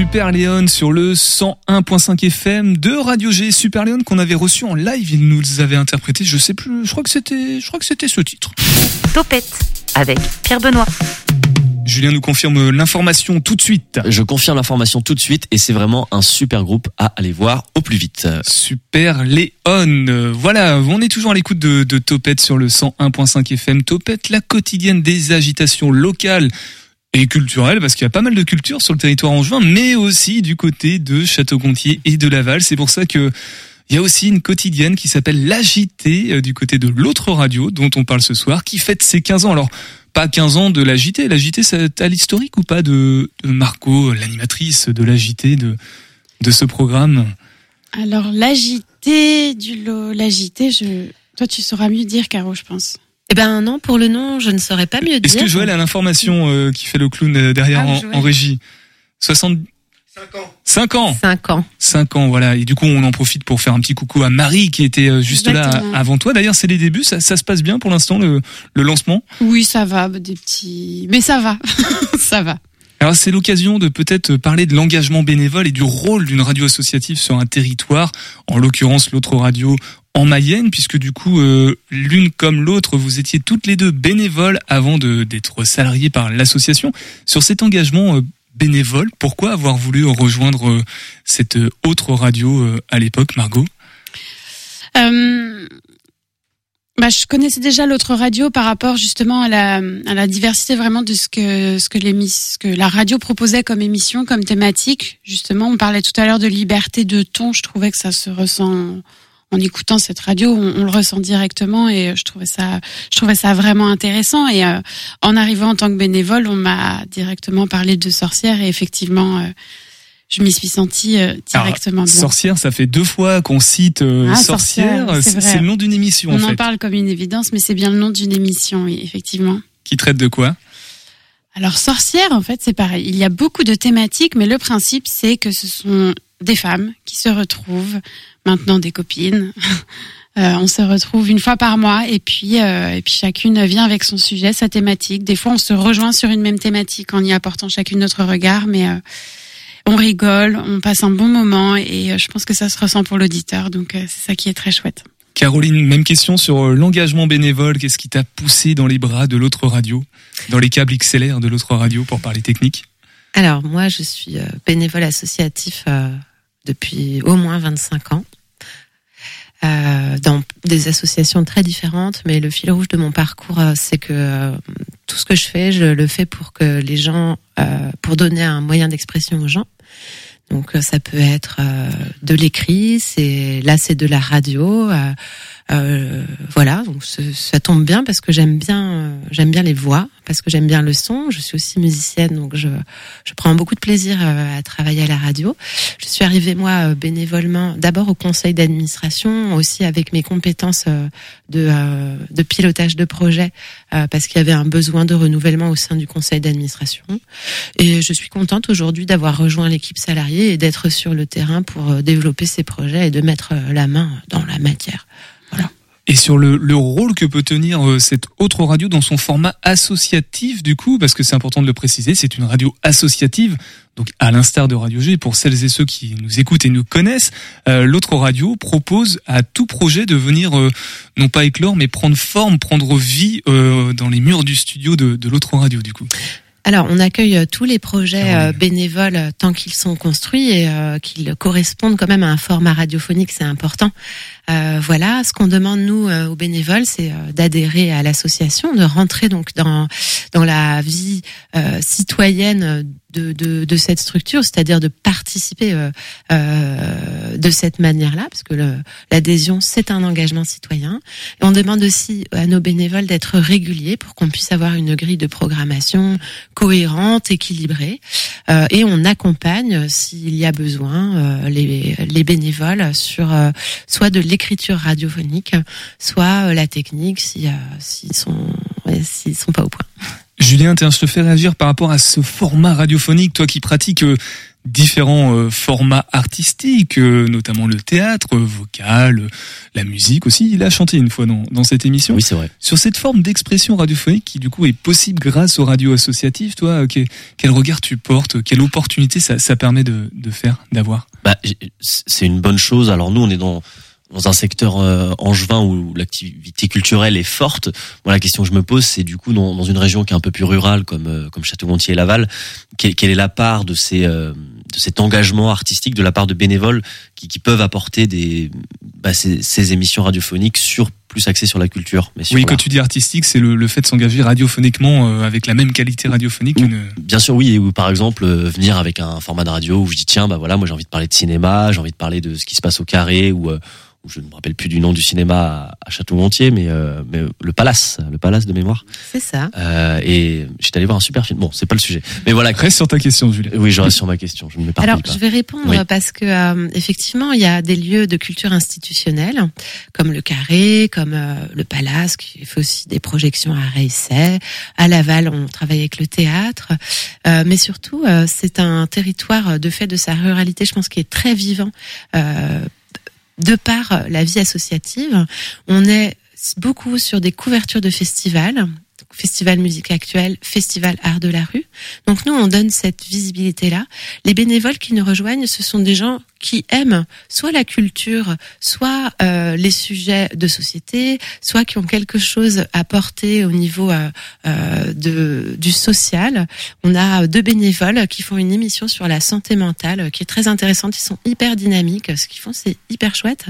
Super Léon sur le cent un virgule cinq F M de Radio G. Super Léon qu'on avait reçu en live, il nous avait interprété, je sais plus, je crois que c'était, je crois que c'était ce titre. Topette avec Pierre Benoît. Julien nous confirme l'information tout de suite. Je confirme l'information tout de suite et c'est vraiment un super groupe à aller voir au plus vite. Super Léon. Voilà, on est toujours à l'écoute de, de Topette sur le cent un virgule cinq F M. Topette, la quotidienne des agitations locales et culturelles, parce qu'il y a pas mal de culture sur le territoire angevin, mais aussi du côté de Château-Gontier et de Laval. C'est pour ça que il y a aussi une quotidienne qui s'appelle L'Agité du côté de l'autre radio dont on parle ce soir, qui fête ses quinze ans. Alors, pas quinze ans de l'Agité. L'Agité, c'est à l'historique ou pas de, de Marco, l'animatrice de l'Agité, de, de ce programme? Alors, l'Agité du lo, l'Agité, je, toi, tu sauras mieux dire, Caro, je pense. Eh ben, non, pour le nom, je ne saurais pas mieux Est-ce dire. Est-ce que Joël a l'information, euh, qui fait le clown derrière ah, en, en régie? soixante cinq ans. cinq ans. cinq ans, voilà. Et du coup, on en profite pour faire un petit coucou à Marie qui était juste Exactement. Là avant toi. D'ailleurs, c'est les débuts. Ça, ça se passe bien pour l'instant, le, le lancement? Oui, ça va. Des petits... Mais ça va. ça va. Alors, c'est l'occasion de peut-être parler de l'engagement bénévole et du rôle d'une radio associative sur un territoire. En l'occurrence, l'autre radio en Mayenne, puisque du coup, euh, l'une comme l'autre, vous étiez toutes les deux bénévoles avant de, d'être salariées par l'association. Sur cet engagement euh, bénévole, pourquoi avoir voulu rejoindre cette autre radio à l'époque, Margot ? euh, bah, je connaissais déjà l'autre radio par rapport justement à la, à la diversité vraiment de ce que, ce, que ce que la radio proposait comme émission, comme thématique. Justement, on parlait tout à l'heure de liberté de ton, je trouvais que ça se ressent... En écoutant cette radio, on, on le ressent directement et je trouvais ça, je trouvais ça vraiment intéressant. Et euh, en arrivant en tant que bénévole, on m'a directement parlé de Sorcière et effectivement, euh, je m'y suis sentie euh, directement. Alors, bien. Sorcière, ça fait deux fois qu'on cite euh, ah, Sorcière. Sorcière c'est, c'est, c'est le nom d'une émission. On en, fait. en parle comme une évidence, mais c'est bien le nom d'une émission, oui, effectivement. Qui traite de quoi ? Alors Sorcière, en fait, c'est pareil. Il y a beaucoup de thématiques, mais le principe, c'est que ce sont des femmes qui se retrouvent, maintenant des copines. Euh, on se retrouve une fois par mois et puis euh, et puis chacune vient avec son sujet, sa thématique. Des fois, on se rejoint sur une même thématique en y apportant chacune notre regard, mais euh, on rigole, on passe un bon moment et euh, je pense que ça se ressent pour l'auditeur. Donc, euh, c'est ça qui est très chouette. Caroline, même question sur l'engagement bénévole. Qu'est-ce qui t'a poussé dans les bras de l'autre radio, dans les câbles X L R de l'autre radio pour parler technique ? Alors, moi, je suis bénévole associatif euh... depuis au moins vingt-cinq ans, euh, dans des associations très différentes, mais le fil rouge de mon parcours, c'est que euh, tout ce que je fais, je le fais pour que les gens, euh, pour donner un moyen d'expression aux gens. Donc ça peut être euh, de l'écrit, c'est là c'est de la radio, euh, euh, voilà. Donc ce, ça tombe bien parce que j'aime bien, euh, j'aime bien les voix, parce que j'aime bien le son. Je suis aussi musicienne, donc je je prends beaucoup de plaisir euh, à travailler à la radio. Je suis arrivée moi euh, bénévolement, d'abord au conseil d'administration, aussi avec mes compétences euh, de euh, de pilotage de projet, euh, parce qu'il y avait un besoin de renouvellement au sein du conseil d'administration. Et je suis contente aujourd'hui d'avoir rejoint l'équipe salariée et d'être sur le terrain pour développer ses projets et de mettre la main dans la matière. Voilà. Et sur le, le rôle que peut tenir cette autre radio dans son format associatif, du coup, parce que c'est important de le préciser, c'est une radio associative, donc à l'instar de Radio G, pour celles et ceux qui nous écoutent et nous connaissent, euh, l'autre radio propose à tout projet de venir, euh, non pas éclore, mais prendre forme, prendre vie euh, dans les murs du studio de, de l'autre radio, du coup. Alors, on accueille tous les projets bénévoles tant qu'ils sont construits et euh, qu'ils correspondent quand même à un format radiophonique, c'est important. Euh, voilà, ce qu'on demande nous euh, aux bénévoles, c'est euh, d'adhérer à l'association, de rentrer donc dans dans la vie euh, citoyenne de, de de cette structure, c'est-à-dire de participer euh, euh, de cette manière-là, parce que le, l'adhésion c'est un engagement citoyen. Et on demande aussi à nos bénévoles d'être réguliers pour qu'on puisse avoir une grille de programmation cohérente, équilibrée, euh, et on accompagne s'il y a besoin euh, les les bénévoles sur euh, soit de l'écriture radiophonique, soit la technique, si, euh, s'ils sont, ouais, s'ils sont pas au point. Julien, tiens, je te fais réagir par rapport à ce format radiophonique, toi qui pratiques euh, différents euh, formats artistiques, euh, notamment le théâtre, euh, vocal, euh, la musique aussi. Il a chanté une fois dans, dans cette émission. Oui, c'est vrai. Sur cette forme d'expression radiophonique qui, du coup, est possible grâce aux radios associatives, toi, euh, que, quel regard tu portes, quelle opportunité ça, ça permet de, de faire, d'avoir ? Bah, c'est une bonne chose. Alors nous, on est dans... dans un secteur euh, angevin où l'activité culturelle est forte. Moi, la question que je me pose, c'est du coup dans, dans une région qui est un peu plus rurale, comme euh, comme Château-Gontier et Laval, quelle, quelle est la part de ces euh, de cet engagement artistique de la part de bénévoles qui, qui peuvent apporter des bah, ces, ces émissions radiophoniques sur plus axées sur la culture. Mais sur oui, l'art. Quand tu dis artistique, c'est le, le fait de s'engager radiophoniquement euh, avec la même qualité radiophonique. Oui, une... Bien sûr, oui. Ou par exemple euh, venir avec un format de radio où je dis tiens, bah voilà, moi j'ai envie de parler de cinéma, j'ai envie de parler de ce qui se passe au Carré ou je ne me rappelle plus du nom du cinéma à Château-Gontier, mais, euh, mais le Palace, le Palace de mémoire. C'est ça. Euh, et j'étais allé voir un super film. Bon, c'est pas le sujet. Mais voilà. Reste sur ta question, Julien. Oui, je reste sur ma question. Je ne m'éparpille pas. Alors, je vais répondre oui. parce que, euh, effectivement, il y a des lieux de culture institutionnelle, comme le Carré, comme euh, le Palace, qui fait aussi des projections à Réisset. À Laval, on travaille avec le théâtre. Euh, mais surtout, euh, c'est un territoire, de fait, de sa ruralité, je pense, qui est très vivant. Euh, De par la vie associative, on est beaucoup sur des couvertures de festivals, festival musique actuelle, festival art de la rue. Donc nous, on donne cette visibilité-là. Les bénévoles qui nous rejoignent, ce sont des gens qui aiment soit la culture, soit euh, les sujets de société, soit qui ont quelque chose à porter au niveau euh, euh, de du social. On a deux bénévoles qui font une émission sur la santé mentale qui est très intéressante. Ils sont hyper dynamiques, ce qu'ils font c'est hyper chouette.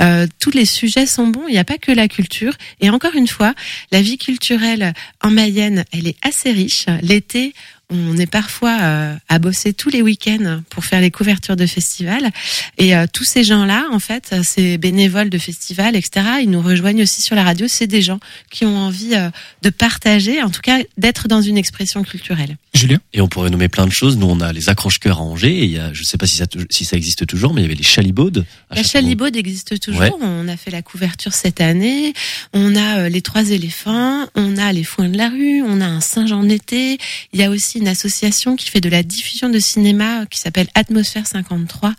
Euh, tous les sujets sont bons, il n'y a pas que la culture. Et encore une fois, la vie culturelle en Mayenne, elle est assez riche. L'été, on est parfois euh, à bosser tous les week-ends pour faire les couvertures de festivals. Et euh, tous ces gens-là, en fait, ces bénévoles de festivals, et cetera, ils nous rejoignent aussi sur la radio. C'est des gens qui ont envie euh, de partager, en tout cas, d'être dans une expression culturelle. Julien ? Et on pourrait nommer plein de choses. Nous, on a les accroche-cœurs à Angers. Et il y a, je ne sais pas si ça, si ça existe toujours, mais il y avait les chalibaudes. La chalibaude existe toujours. Ouais. On a fait la couverture cette année. On a euh, les trois éléphants. On a les Foins de la Rue. On a un singe en été. Il y a aussi une association qui fait de la diffusion de cinéma qui s'appelle Atmosphère cinquante-trois,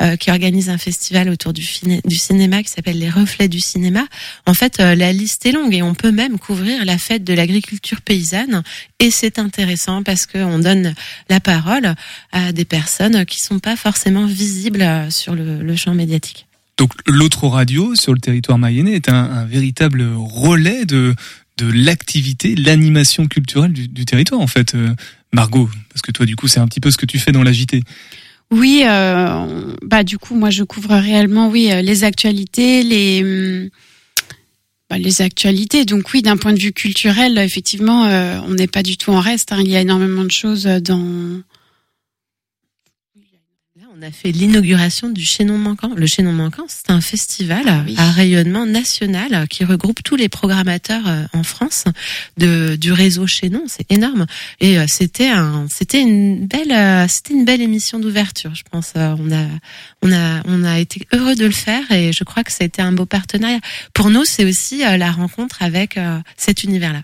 euh, qui organise un festival autour du, finé, du cinéma qui s'appelle Les Reflets du cinéma. En fait, euh, la liste est longue et on peut même couvrir la fête de l'agriculture paysanne et c'est intéressant parce qu'on donne la parole à des personnes qui ne sont pas forcément visibles sur le, le champ médiatique. Donc l'autre radio sur le territoire mayennais est un, un véritable relais de... de l'activité, l'animation culturelle du, du territoire, en fait, euh, Margot, parce que toi, du coup, c'est un petit peu ce que tu fais dans l'Agité. Oui, euh, bah du coup, moi, je couvre réellement, oui, les actualités, les, bah, les actualités. Donc oui, d'un point de vue culturel, effectivement, euh, on n'est pas du tout en reste. Hein. Il y a énormément de choses dans. On a fait l'inauguration du Chaînon Manquant. Le Chaînon Manquant, c'est un festival ah oui. à rayonnement national qui regroupe tous les programmateurs en France de, du réseau Chaînon. C'est énorme. Et c'était un, c'était une belle, c'était une belle émission d'ouverture, je pense. On a, on a, on a été heureux de le faire et je crois que ça a été un beau partenariat. Pour nous, c'est aussi la rencontre avec cet univers-là.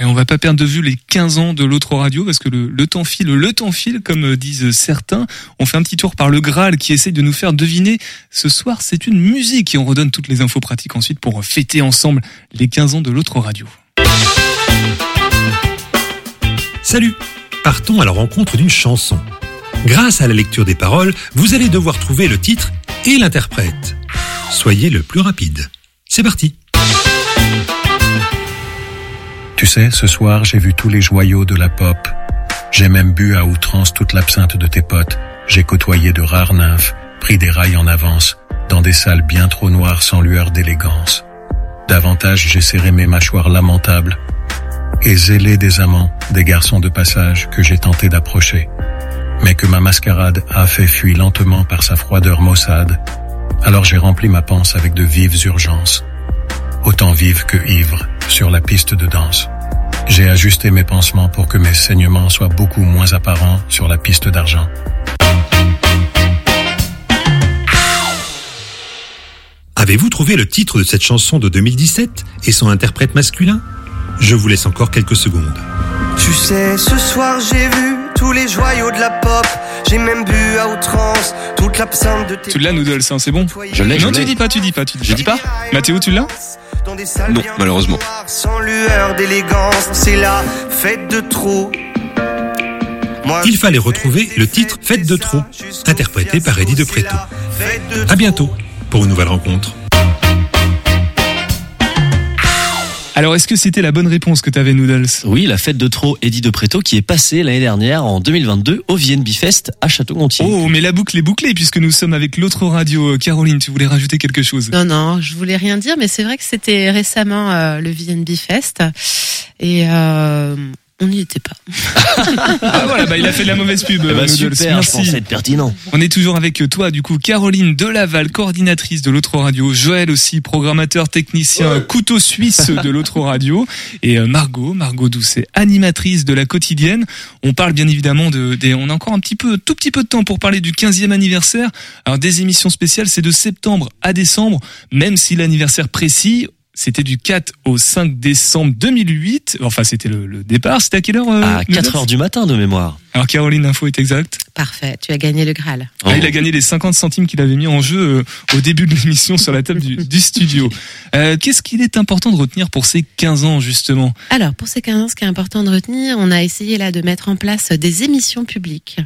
Et on va pas perdre de vue les quinze ans de l'autre radio parce que le, le temps file, le temps file comme disent certains. On fait un petit tour par le Graal qui essaye de nous faire deviner. Ce soir, c'est une musique et on redonne toutes les infos pratiques ensuite pour fêter ensemble les quinze ans de l'autre radio. Salut, partons à la rencontre d'une chanson. Grâce à la lecture des paroles, vous allez devoir trouver le titre et l'interprète. Soyez le plus rapide. C'est parti. Tu sais, ce soir, j'ai vu tous les joyaux de la pop. J'ai même bu à outrance toute l'absinthe de tes potes. J'ai côtoyé de rares nymphes, pris des rails en avance, dans des salles bien trop noires sans lueur d'élégance. Davantage, j'ai serré mes mâchoires lamentables et zélé des amants, des garçons de passage que j'ai tenté d'approcher, mais que ma mascarade a fait fuir lentement par sa froideur maussade. Alors j'ai rempli ma panse avec de vives urgences. Autant vive que ivre, sur la piste de danse. J'ai ajusté mes pansements pour que mes saignements soient beaucoup moins apparents sur la piste d'argent. Avez-vous trouvé le titre de cette chanson de deux mille dix-sept et son interprète masculin ? Je vous laisse encore quelques secondes. Tu sais, ce soir j'ai vu tous les joyaux de la pop. J'ai même bu à outrance toute l'absinthe de tes... Tu l'as, Noodle, ça, c'est bon ? Je l'ai, je l'ai. Non, tu dis pas, tu dis pas, tu dis pas. Je dis pas ? Mathéo, tu l'as ? Non, malheureusement. Sans lueur d'élégance, c'est la fête de trop. Il fallait retrouver le titre « Fête de trop », interprété par Eddy de Préto. À bientôt pour une nouvelle rencontre. Alors, est-ce que c'était la bonne réponse que t'avais, Noodles ? Oui, la fête de trop Eddy de Préto qui est passée l'année dernière, en deux mille vingt-deux, au V N B Fest à Château-Gontier. Oh, mais la boucle est bouclée puisque nous sommes avec l'autre radio. Caroline, tu voulais rajouter quelque chose ? Non, non, je voulais rien dire, mais c'est vrai que c'était récemment euh, le V N B Fest et... Euh... On n'y était pas. Ah voilà, bah, il a fait de la mauvaise pub. Bah, super, merci. Je pensais être pertinent. On est toujours avec toi, du coup, Caroline de Laval, coordinatrice de l'Autre Radio. Joël aussi, programmateur, technicien, ouais. Couteau suisse de l'Autre Radio. Et Margot, Margot Doucet, animatrice de la quotidienne. On parle bien évidemment de, des, on a encore un petit peu, tout petit peu de temps pour parler du quinzième anniversaire. Alors, des émissions spéciales, c'est de septembre à décembre, même si l'anniversaire précis, c'était du quatre au cinq décembre deux mille huit. Enfin, c'était le, le départ. C'était à quelle heure euh, À quatre heures du matin, de mémoire. Alors, Caroline, l'info est exacte. Parfait. Tu as gagné le Graal. Oh. Ah, il a gagné les cinquante centimes qu'il avait mis en jeu euh, au début de l'émission sur la table du, du studio. Euh, qu'est-ce qu'il est important de retenir pour ces quinze ans, justement ? Alors, pour ces quinze ans, ce qui est important de retenir, on a essayé là de mettre en place des émissions publiques.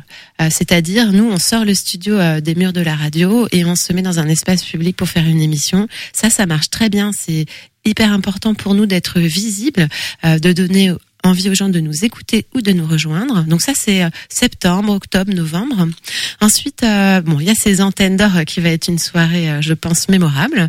Euh, c'est-à-dire, nous, on sort le studio euh, des murs de la radio et on se met dans un espace public pour faire une émission. Ça, ça marche très bien. C'est hyper important pour nous d'être visible, euh, de donner envie aux gens de nous écouter ou de nous rejoindre. Donc ça, c'est septembre, octobre, novembre. Ensuite, euh, bon, il y a ces Antennes d'or qui va être une soirée, euh, je pense, mémorable.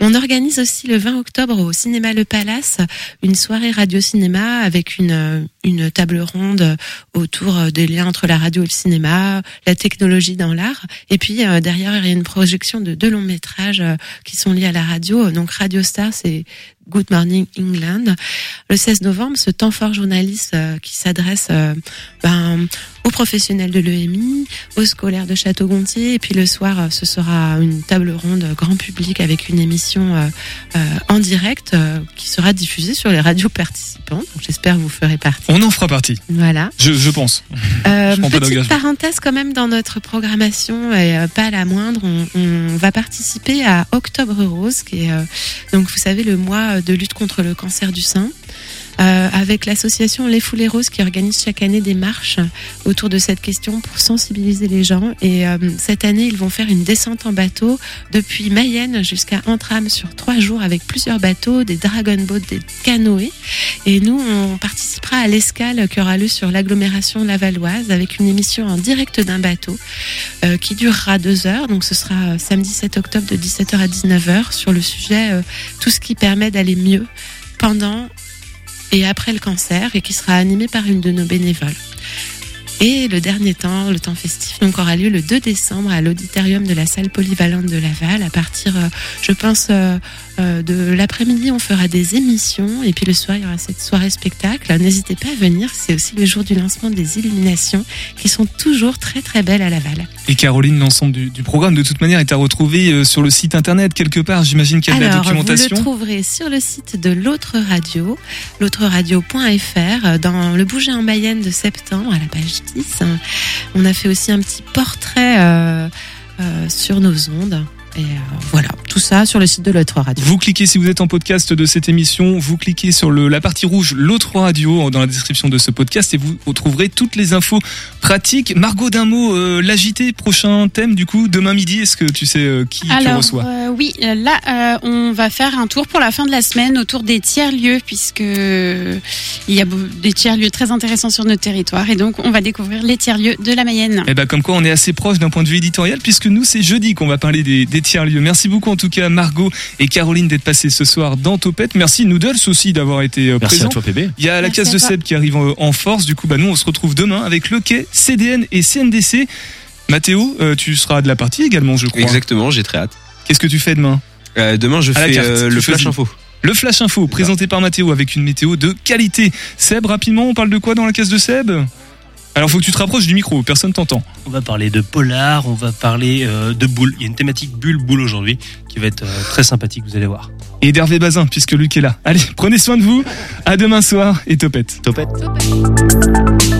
On organise aussi le vingt octobre au cinéma Le Palace, une soirée radio-cinéma avec une, une table ronde autour des liens entre la radio et le cinéma, la technologie dans l'art. Et puis, euh, derrière, il y a une projection de deux longs métrages euh, qui sont liés à la radio. Donc Radio Star, c'est Good Morning England. Le seize novembre, ce temps fort journaliste euh, qui s'adresse euh, ben, aux professionnels de l'E M I, aux scolaires de Château-Gontier. Et puis le soir, euh, ce sera une table ronde euh, grand public avec une émission euh, euh, en direct euh, qui sera diffusée sur les radios participantes. Donc, j'espère que vous ferez partie. On en fera partie. Voilà. Je, je pense. Euh, je petite parenthèse quand même dans notre programmation, et euh, pas la moindre, on, on va participer à Octobre Rose, qui est euh, donc vous savez le mois de lutte contre le cancer du sein, euh, avec l'association Les Foulées Roses qui organise chaque année des marches autour de cette question pour sensibiliser les gens. Et euh, cette année, ils vont faire une descente en bateau depuis Mayenne jusqu'à Antram sur trois jours avec plusieurs bateaux, des dragon boats, des canoës. Et nous, on participera à l'escale qui aura lieu sur l'agglomération lavalloise avec une émission en direct d'un bateau euh, qui durera deux heures. Donc ce sera samedi sept octobre de dix-sept heures à dix-neuf heures sur le sujet euh, tout ce qui permet d'aller mieux pendant et après le cancer, et qui sera animé par une de nos bénévoles. Et le dernier temps, le temps festif, donc aura lieu le deux décembre à l'auditorium de la salle polyvalente de Laval. À partir, euh, je pense, euh, euh, de l'après-midi, on fera des émissions. Et puis le soir, il y aura cette soirée spectacle. N'hésitez pas à venir, c'est aussi le jour du lancement des illuminations qui sont toujours très très belles à Laval. Et Caroline, l'ensemble du, du programme, de toute manière, est à retrouver sur le site internet quelque part. J'imagine qu'il y a de la documentation. Alors, vous le trouverez sur le site de l'Autre Radio, l'autre radio point f r, dans le Bouger en Mayenne de septembre, à la page dix. On a fait aussi un petit portrait euh, euh, sur nos ondes. Et euh, voilà, tout ça sur le site de l'Autre Radio. Vous cliquez, si vous êtes en podcast de cette émission, vous cliquez sur le, la partie rouge, l'Autre Radio, dans la description de ce podcast, et vous retrouverez toutes les infos pratiques. Margot, d'un mot, euh, l'agité, prochain thème, du coup, demain midi, est-ce que tu sais euh, qui Alors, tu reçois ? euh, Oui, là, euh, on va faire un tour pour la fin de la semaine autour des tiers-lieux, puisque il y a des tiers-lieux très intéressants sur notre territoire, et donc on va découvrir les tiers-lieux de la Mayenne. Et ben, comme quoi, on est assez proche d'un point de vue éditorial, puisque nous, c'est jeudi qu'on va parler des, des tiers-lieu. Merci beaucoup en tout cas Margot et Caroline d'être passées ce soir dans Topette. Merci Noodles aussi d'avoir été présent. Merci présents. À toi P B. Il y a la Merci case de Seb qui arrive en force. Du coup, bah, nous on se retrouve demain avec le quai, C D N et C N D C. Mathéo, euh, tu seras de la partie également, je crois. Exactement, j'ai très hâte. Qu'est-ce que tu fais demain ? euh, Demain je à fais euh, le flash info. Le Flash Info, voilà. Présenté par Mathéo avec une météo de qualité. Seb, rapidement, on parle de quoi dans la case de Seb ? Alors faut que tu te rapproches du micro, personne t'entend. On va parler de polar, on va parler euh, de boules. Il y a une thématique bulle-boule aujourd'hui qui va être euh, très sympathique, vous allez voir. et d'Hervé Bazin, puisque Luc est là. Allez, prenez soin de vous. À demain soir et topette. Topette. Topette.